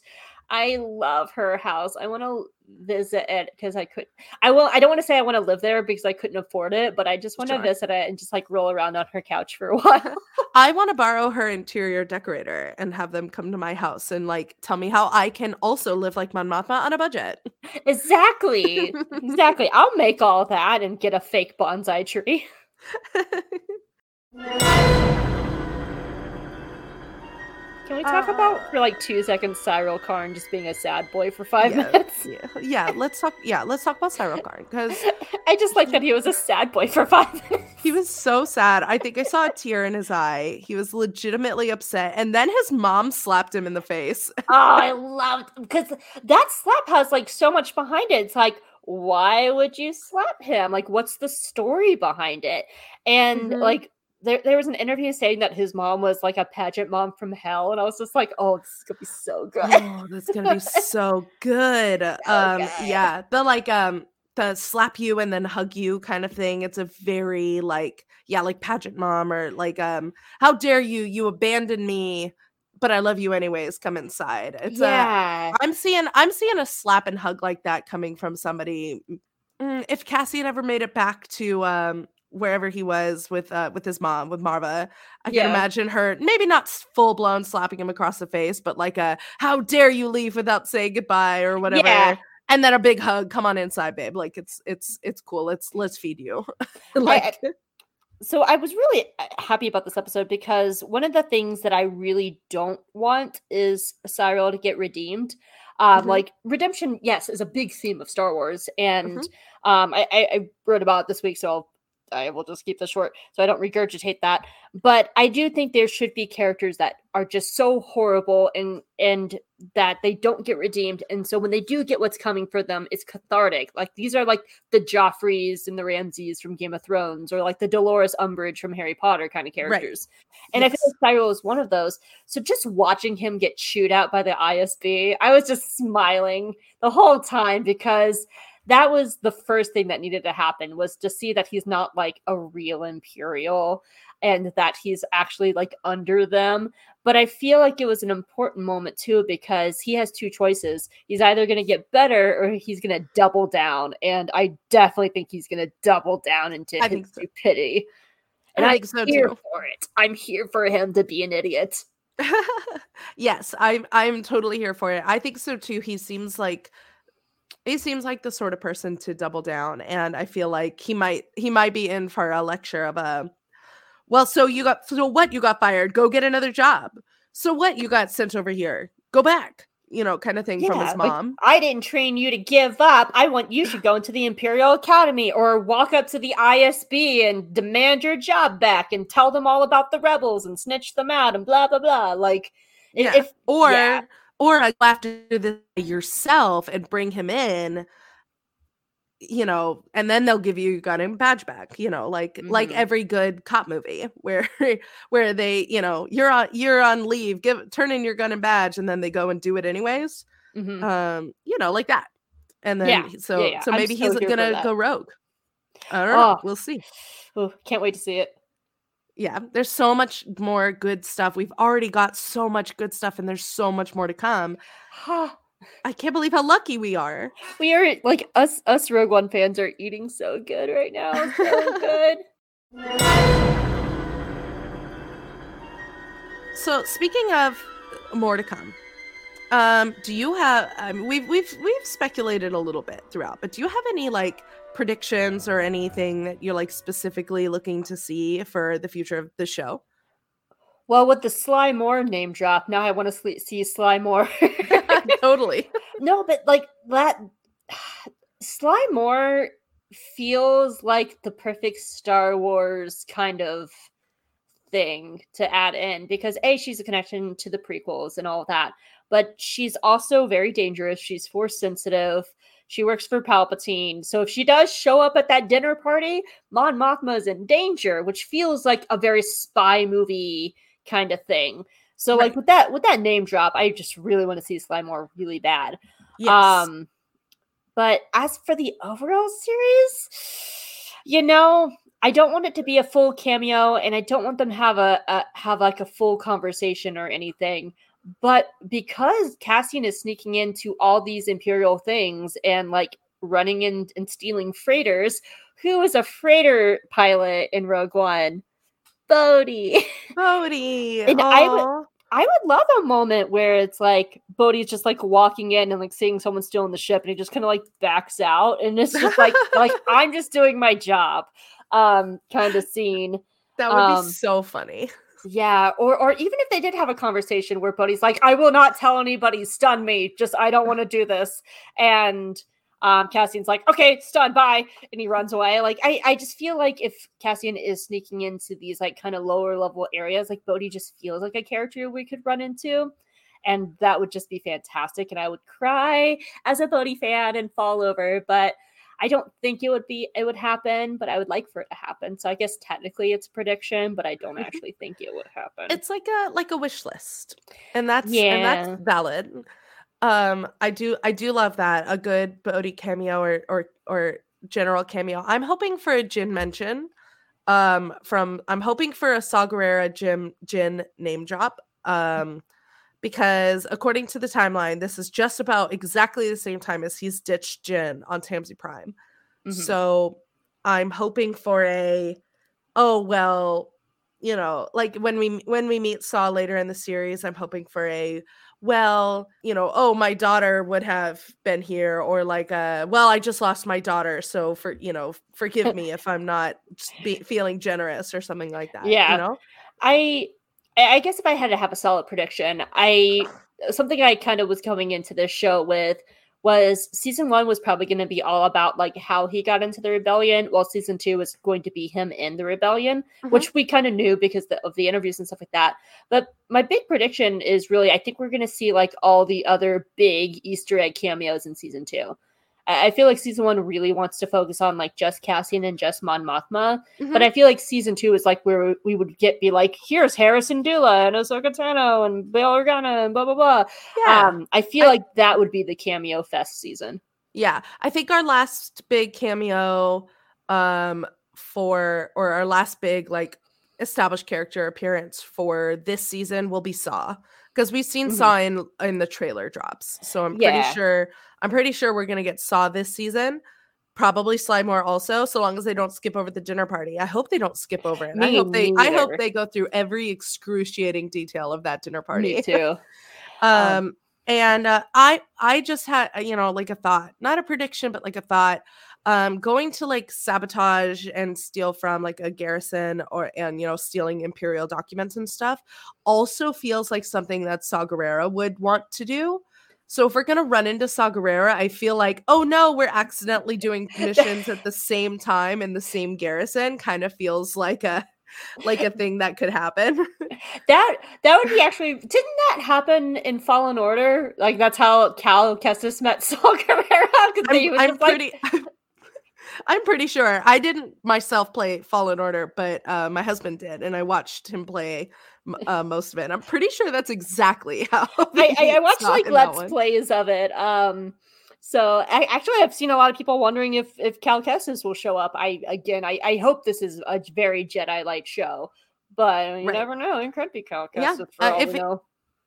I love her house. I want to visit it because I could. I will. I don't want to say I want to live there because I couldn't afford it, but I just want to sure. visit it and just like roll around on her couch for a while. I want to borrow her interior decorator and have them come to my house and like tell me how I can also live like Mon Mothma on a budget. Exactly. Exactly. I'll make all that and get a fake bonsai tree. Can we talk uh, about, for like two seconds, Cyril Karn just being a sad boy for five yeah, minutes? Yeah, yeah, let's talk. Yeah, let's talk about Cyril Karn, because I just like that he was a sad boy for five minutes. He was so sad. I think I saw a tear in his eye. He was legitimately upset, and then his mom slapped him in the face. Oh, I loved, because that slap has like so much behind it. It's like, why would you slap him? Like, what's the story behind it? And mm-hmm. like. There, there was an interview saying that his mom was like a pageant mom from hell, and I was just like, "Oh, this is gonna be so good! Oh, this is gonna be so good!" Okay. Um, yeah, the like, um, the slap you and then hug you kind of thing. It's a very like, yeah, like pageant mom, or like, um, how dare you? You abandon me, but I love you anyways. Come inside. It's yeah. A, I'm seeing, I'm seeing a slap and hug like that coming from somebody. Mm, if Cassian ever made it back to, um. wherever he was with uh, with his mom, with Marva. I yeah. can imagine her maybe not full-blown slapping him across the face, but like a, how dare you leave without saying goodbye or whatever. Yeah. And then a big hug, come on inside, babe. Like, it's it's it's cool. Let's let's feed you. like I, So I was really happy about this episode, because one of the things that I really don't want is Cyril to get redeemed. Um, mm-hmm. Like, redemption, yes, is a big theme of Star Wars. And mm-hmm. um, I, I, I wrote about it this week, so I'll I will just keep this short so I don't regurgitate that. But I do think there should be characters that are just so horrible and and that they don't get redeemed. And so when they do get what's coming for them, it's cathartic. Like, these are like the Joffreys and the Ramsays from Game of Thrones, or like the Dolores Umbridge from Harry Potter kind of characters. Right. And yes. I feel like Cyril is one of those. So just watching him get chewed out by the I S B, I was just smiling the whole time, because that was the first thing that needed to happen, was to see that he's not like a real Imperial and that he's actually like under them. But I feel like it was an important moment too, because he has two choices. He's either going to get better or he's going to double down. And I definitely think he's going to double down into I his so. stupidity. And I'm so here too. for it. I'm here for him to be an idiot. Yes, I'm, I'm totally here for it. I think so too. He seems like... He seems like the sort of person to double down, and I feel like he might he might be in for a lecture of a, well, so you got so what you got fired, go get another job. So what you got sent over here, go back, you know, kind of thing yeah, from his mom. Like, I didn't train you to give up. I want you should go into the Imperial Academy or walk up to the I S B and demand your job back and tell them all about the rebels and snitch them out and blah blah blah. Like yeah. if or. Yeah. Or I have to do this yourself and bring him in, you know, and then they'll give you, you got him badge back, you know, like mm-hmm. like every good cop movie where where they, you know, you're on you're on leave, give turn in your gun and badge, and then they go and do it anyways, mm-hmm. um, you know, like that. And then yeah. so yeah, yeah. so maybe so he's gonna go rogue. I don't know. Oh. We'll see. Oh, can't wait to see it. Yeah, there's so much more good stuff. We've already got so much good stuff, and there's so much more to come. I can't believe how lucky we are. We are, like, us us Rogue One fans are eating so good right now. So good. So, speaking of more to come, um, do you have, um, we've, we've, we've speculated a little bit throughout, but do you have any, like, predictions or anything that you're, like, specifically looking to see for the future of the show? Well, with the Sly Moore name drop, now I want to sl- see Sly Moore. Totally. No, but, like, that Sly Moore feels like the perfect Star Wars kind of thing to add in, because A, she's a connection to the prequels and all of that, but she's also very dangerous. She's force sensitive. She works for Palpatine. So if she does show up at that dinner party, Mon Mothma is in danger, which feels like a very spy movie kind of thing. So right. like with that with that name drop, I just really want to see Sly Moore really bad. Yes. Um, but as for the overall series, you know, I don't want it to be a full cameo, and I don't want them to have a, a have like a full conversation or anything. But because Cassian is sneaking into all these Imperial things and, like, running in and stealing freighters, who is a freighter pilot in Rogue One? Bodhi. Bodhi. And Aww. I would I would love a moment where it's like Bodhi's just, like, walking in and, like, seeing someone stealing the ship, and he just kind of, like, backs out, and it's just like like I'm just doing my job, um, kind of scene. That would um, be so funny. Yeah, or or even if they did have a conversation where Bodhi's like, I will not tell anybody, stun me, just I don't want to do this. And um, Cassian's like, okay, stun, bye. And he runs away. Like, I, I just feel like if Cassian is sneaking into these, like, kind of lower level areas, like, Bodhi just feels like a character we could run into. And that would just be fantastic. And I would cry as a Bodhi fan and fall over. But I don't think it would be it would happen, but I would like for it to happen. So I guess technically it's a prediction, but I don't actually think it would happen. It's like a like a wish list. And that's yeah. and that's valid. Um I do I do love that. A good Bodhi cameo or or or general cameo. I'm hoping for a Jyn mention. Um from I'm hoping for a Saw Gerrera Jyn Jyn name drop. Um Because according to the timeline, this is just about exactly the same time as he's ditched Jyn on Tamsi Prime. Mm-hmm. So I'm hoping for a, oh, well, you know, like when we when we meet Saw later in the series, I'm hoping for a, well, you know, oh, my daughter would have been here, or like a, well, I just lost my daughter, so for you know, forgive me if I'm not just be- feeling generous or something like that. Yeah, you know, I. I guess if I had to have a solid prediction, I something I kind of was coming into this show with was season one was probably going to be all about like how he got into the rebellion, while season two was going to be him in the rebellion, mm-hmm. which we kind of knew because the, of the interviews and stuff like that. But my big prediction is really, I think we're going to see like all the other big Easter egg cameos in season two. I feel like season one really wants to focus on like just Cassian and just Mon Mothma, mm-hmm. but I feel like season two is like where we would get be like, here's Harrison Dula and Ahsoka Tano and Bail Organa and blah blah blah. Yeah, um, I feel I, like that would be the cameo fest season. Yeah, I think our last big cameo, um, for or our last big like established character appearance for this season will be Saw. Because we've seen mm-hmm. Saw in, in the trailer drops. So I'm yeah. pretty sure I'm pretty sure we're gonna get Saw this season. Probably Sly Moore also, so long as they don't skip over the dinner party. I hope they don't skip over it. Me I hope they neither. I hope they go through every excruciating detail of that dinner party. Me too. um, um and uh, I I just had you know like a thought, not a prediction, but like a thought. Um, going to like sabotage and steal from like a garrison or and you know stealing Imperial documents and stuff also feels like something that Saw Gerrera would want to do. So if we're gonna run into Saw Gerrera, I feel like, oh no, we're accidentally doing missions at the same time in the same garrison. Kind of feels like a like a thing that could happen. that that would be actually didn't that happen in Fallen Order? Like that's how Cal Kestis met Saw Gerrera. I'm, I'm pretty. Like... I'm pretty sure I didn't myself play Fallen Order, but uh, my husband did, and I watched him play uh, most of it. And I'm pretty sure that's exactly how. I, I, I watched like let's plays of it. Um, so I actually I've seen a lot of people wondering if if Cal Kestis will show up. I again I, I hope this is a very Jedi-like show, But I mean, you right. never know. It could be Cal Kestis yeah. for uh, all we know.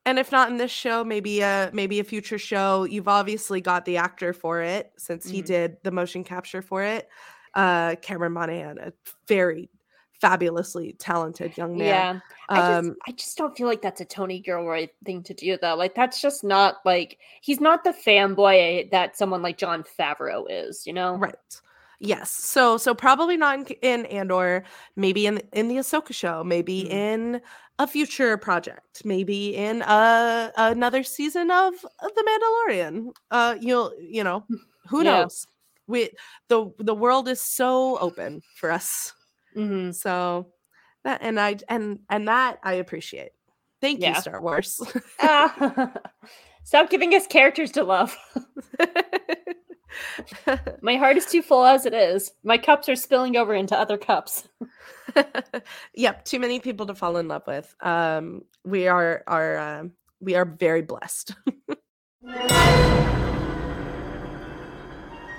And if not in this show, maybe a, maybe a future show. You've obviously got the actor for it, since mm-hmm. he did the motion capture for it. Uh, Cameron Monaghan, a very fabulously talented young man. Yeah, I, um, just, I just don't feel like that's a Tony Gilroy thing to do, though. Like, that's just not, like, he's not the fanboy that someone like Jon Favreau is, you know? Right. Yes. So so probably not in, in Andor, maybe in, in the Ahsoka show, maybe mm-hmm. in a future project, maybe in a, another season of The Mandalorian. Uh, you'll, you know, who yeah. knows? We the the world is so open for us. Mm-hmm. So that and I and and that I appreciate. Thank yeah. you, Star Wars. uh, stop giving us characters to love. My heart is too full as it is. My cups are spilling over into other cups. Yep, too many people to fall in love with. Um, we are are uh, we are very blessed.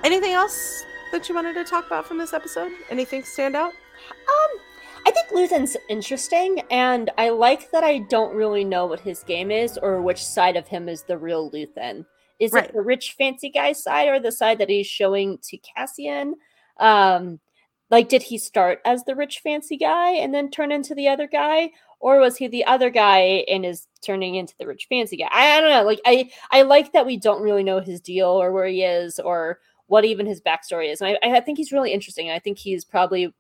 Anything else that you wanted to talk about from this episode? Anything stand out? Um, I think Luthen's interesting, and I like that I don't really know what his game is or which side of him is the real Luthen. Is right. it the rich, fancy guy side or the side that he's showing to Cassian? Um, like, did he start as the rich, fancy guy and then turn into the other guy? Or was he the other guy and is turning into the rich, fancy guy? I, I don't know. Like, I, I like that we don't really know his deal or where he is or what even his backstory is. And I, I think he's really interesting. And I think he's probably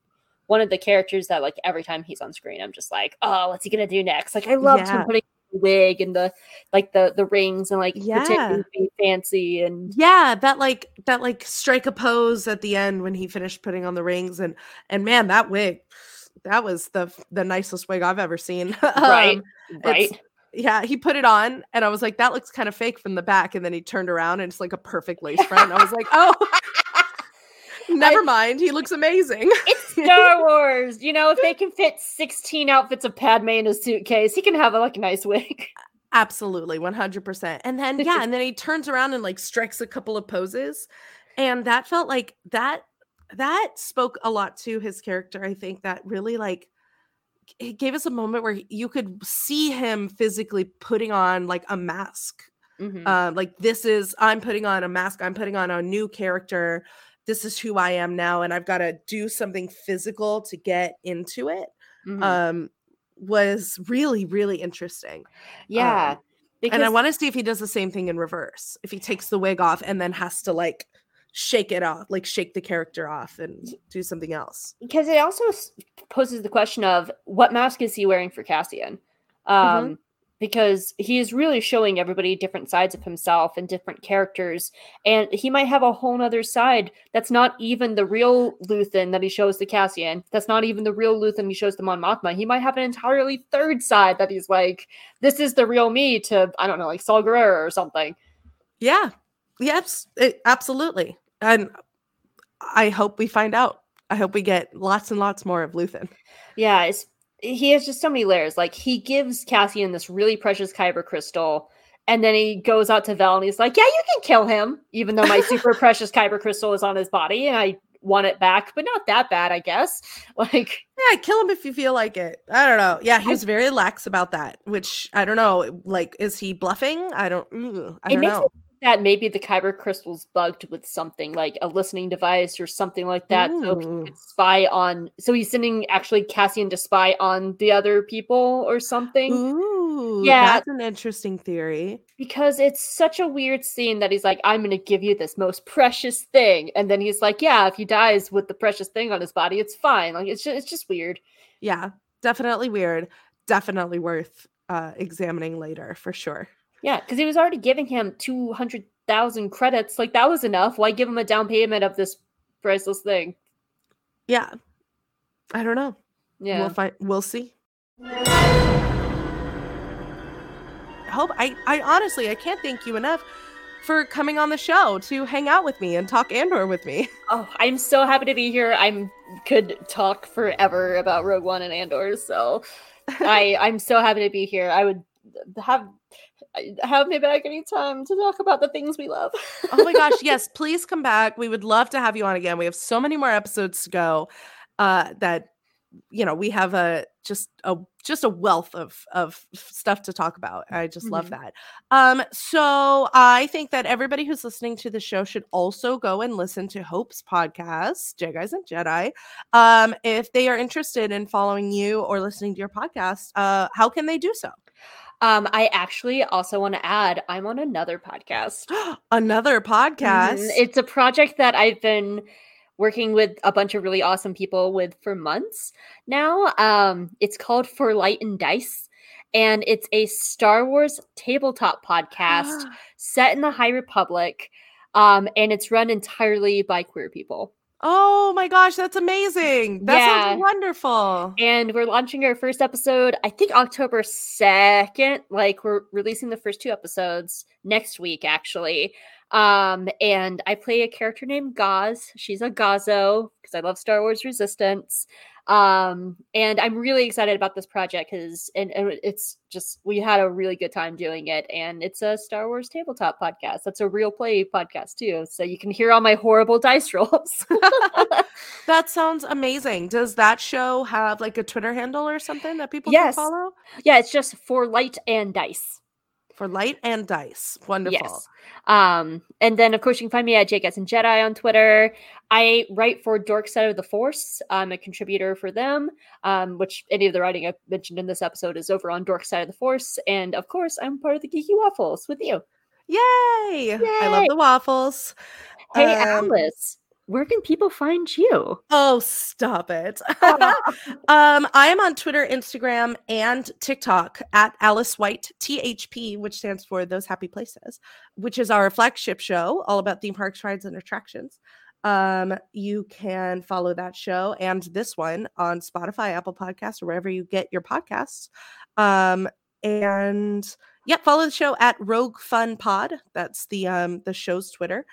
one of the characters that, like, every time he's on screen, I'm just like, oh, what's he going to do next? Like, I loved yeah. him putting wig and the like the the rings and like yeah fancy and yeah that like that like strike a pose at the end when he finished putting on the rings and and man, that wig, that was the the nicest wig I've ever seen. right um, right yeah he put it on and I was like, that looks kind of fake from the back, and then he turned around and it's like a perfect lace front. I was like, oh, never I, mind. He looks amazing. It's Star Wars. You know, if they can fit sixteen outfits of Padme in a suitcase, he can have a, like, a nice wig. Absolutely. one hundred percent. And then, yeah, and then he turns around and, like, strikes a couple of poses. And that felt like that, that spoke a lot to his character. I think that really, like, it gave us a moment where you could see him physically putting on, like, a mask. Mm-hmm. Uh, like, this is, I'm putting on a mask. I'm putting on a new character. This is who I am now, and I've got to do something physical to get into it. Mm-hmm. Um, was really, really interesting. Yeah. Um, because- and I want to see if he does the same thing in reverse. If he takes the wig off and then has to, like, shake it off, like shake the character off and do something else. Because it also poses the question of what mask is he wearing for Cassian? Um, mm-hmm. Because he is really showing everybody different sides of himself and different characters. And he might have a whole other side that's not even the real Luthen that he shows to Cassian. That's not even the real Luthen he shows to Mon Mothma. He might have an entirely third side that he's like, this is the real me to, I don't know, like Saw Gerrera or something. Yeah. Yes, it, absolutely. And I hope we find out. I hope we get lots and lots more of Luthen. Yeah, it's He has just so many layers. Like, he gives Cassian this really precious Kyber crystal, and then he goes out to Vel and he's like, yeah, you can kill him, even though my super precious Kyber crystal is on his body and I want it back, but not that bad, I guess. Like, yeah, kill him if you feel like it. I don't know. Yeah, he was very lax about that, which I don't know. Like, is he bluffing? I don't, mm, I don't know. It- That maybe the Kyber crystal's bugged with something like a listening device or something like that. Ooh. So he could spy on. So he's sending actually Cassian to spy on the other people or something. Ooh, yeah, that's an interesting theory. Because it's such a weird scene that he's like, "I'm going to give you this most precious thing," and then he's like, "Yeah, if he dies with the precious thing on his body, it's fine." Like, it's just, it's just weird. Yeah, definitely weird. Definitely worth uh, examining later for sure. Yeah, because he was already giving him two hundred thousand credits. Like, that was enough. Why give him a down payment of this priceless thing? Yeah. I don't know. Yeah. We'll find, we'll see. Hope, I, I honestly, I can't thank you enough for coming on the show to hang out with me and talk Andor with me. Oh, I'm so happy to be here. I could talk forever about Rogue One and Andor, so I, I'm so happy to be here. I would have... have me back anytime to talk about the things we love. Oh my gosh, yes, please come back. We would love to have you on again. We have so many more episodes to go uh that, you know, we have a just a just a wealth of of stuff to talk about. I just mm-hmm. love that. Um, so I think that everybody who's listening to the show should also go and listen to Hope's podcast, Jegis and Jedi. Um, if they are interested in following you or listening to your podcast, uh, how can they do so? Um, I actually also want to add, I'm on another podcast. Another podcast? Mm-hmm. It's a project that I've been working with a bunch of really awesome people with for months now. Um, it's called For Light and Dice, and it's a Star Wars tabletop podcast set in the High Republic, um, and it's run entirely by queer people. Oh my gosh, that's amazing. That yeah. sounds wonderful. And we're launching our first episode, I think October second. Like, we're releasing the first two episodes next week, actually. Um, and I play a character named Gaz. She's a Gazo, because I love Star Wars Resistance. Um, and I'm really excited about this project, because and, and it's just, we had a really good time doing it. And it's a Star Wars tabletop podcast. That's a real play podcast too. So you can hear all my horrible dice rolls. That sounds amazing. Does that show have like a Twitter handle or something that people yes. can follow? Yeah, it's just For Light and Dice. For Light and Dice. Wonderful. Yes. Um, and then, of course, you can find me at Jegis and Jedi on Twitter. I write for Dork Side of the Force. I'm a contributor for them, um, which any of the writing I've mentioned in this episode is over on Dork Side of the Force. And, of course, I'm part of the Geeky Waffles with you. Yay! Yay! I love the waffles. Hey, um, Alice. Where can people find you? Oh, stop it. um, I am on Twitter, Instagram, and TikTok at Alice White, T H P, which stands for Those Happy Places, which is our flagship show all about theme parks, rides, and attractions. Um, you can follow that show and this one on Spotify, Apple Podcasts, or wherever you get your podcasts. Um, and yeah, follow the show at Rogue Fun Pod. That's the um, the show's Twitter.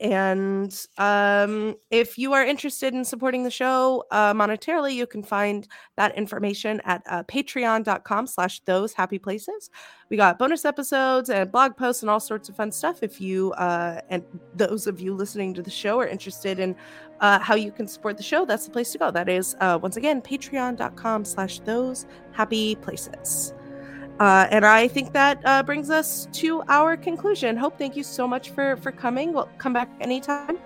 And um, if you are interested in supporting the show uh, monetarily, you can find that information at uh, patreon.com slash those happy places. We got bonus episodes and blog posts and all sorts of fun stuff. If you uh, and those of you listening to the show are interested in uh, how you can support the show, that's the place to go. That is, uh, once again, patreon.com slash those happy places. Uh, and I think that uh, brings us to our conclusion. Hope, thank you so much for, for coming. We'll come back anytime.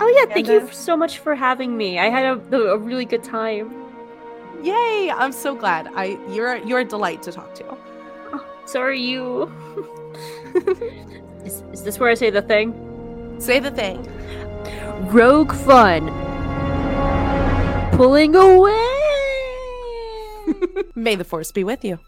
Oh, yeah. And thank uh, you so much for having me. I had a, a really good time. Yay. I'm so glad. I You're, you're a delight to talk to. Oh, so are you. is, is this where I say the thing? Say the thing. Rogue Fun. Pulling away. May the Force be with you.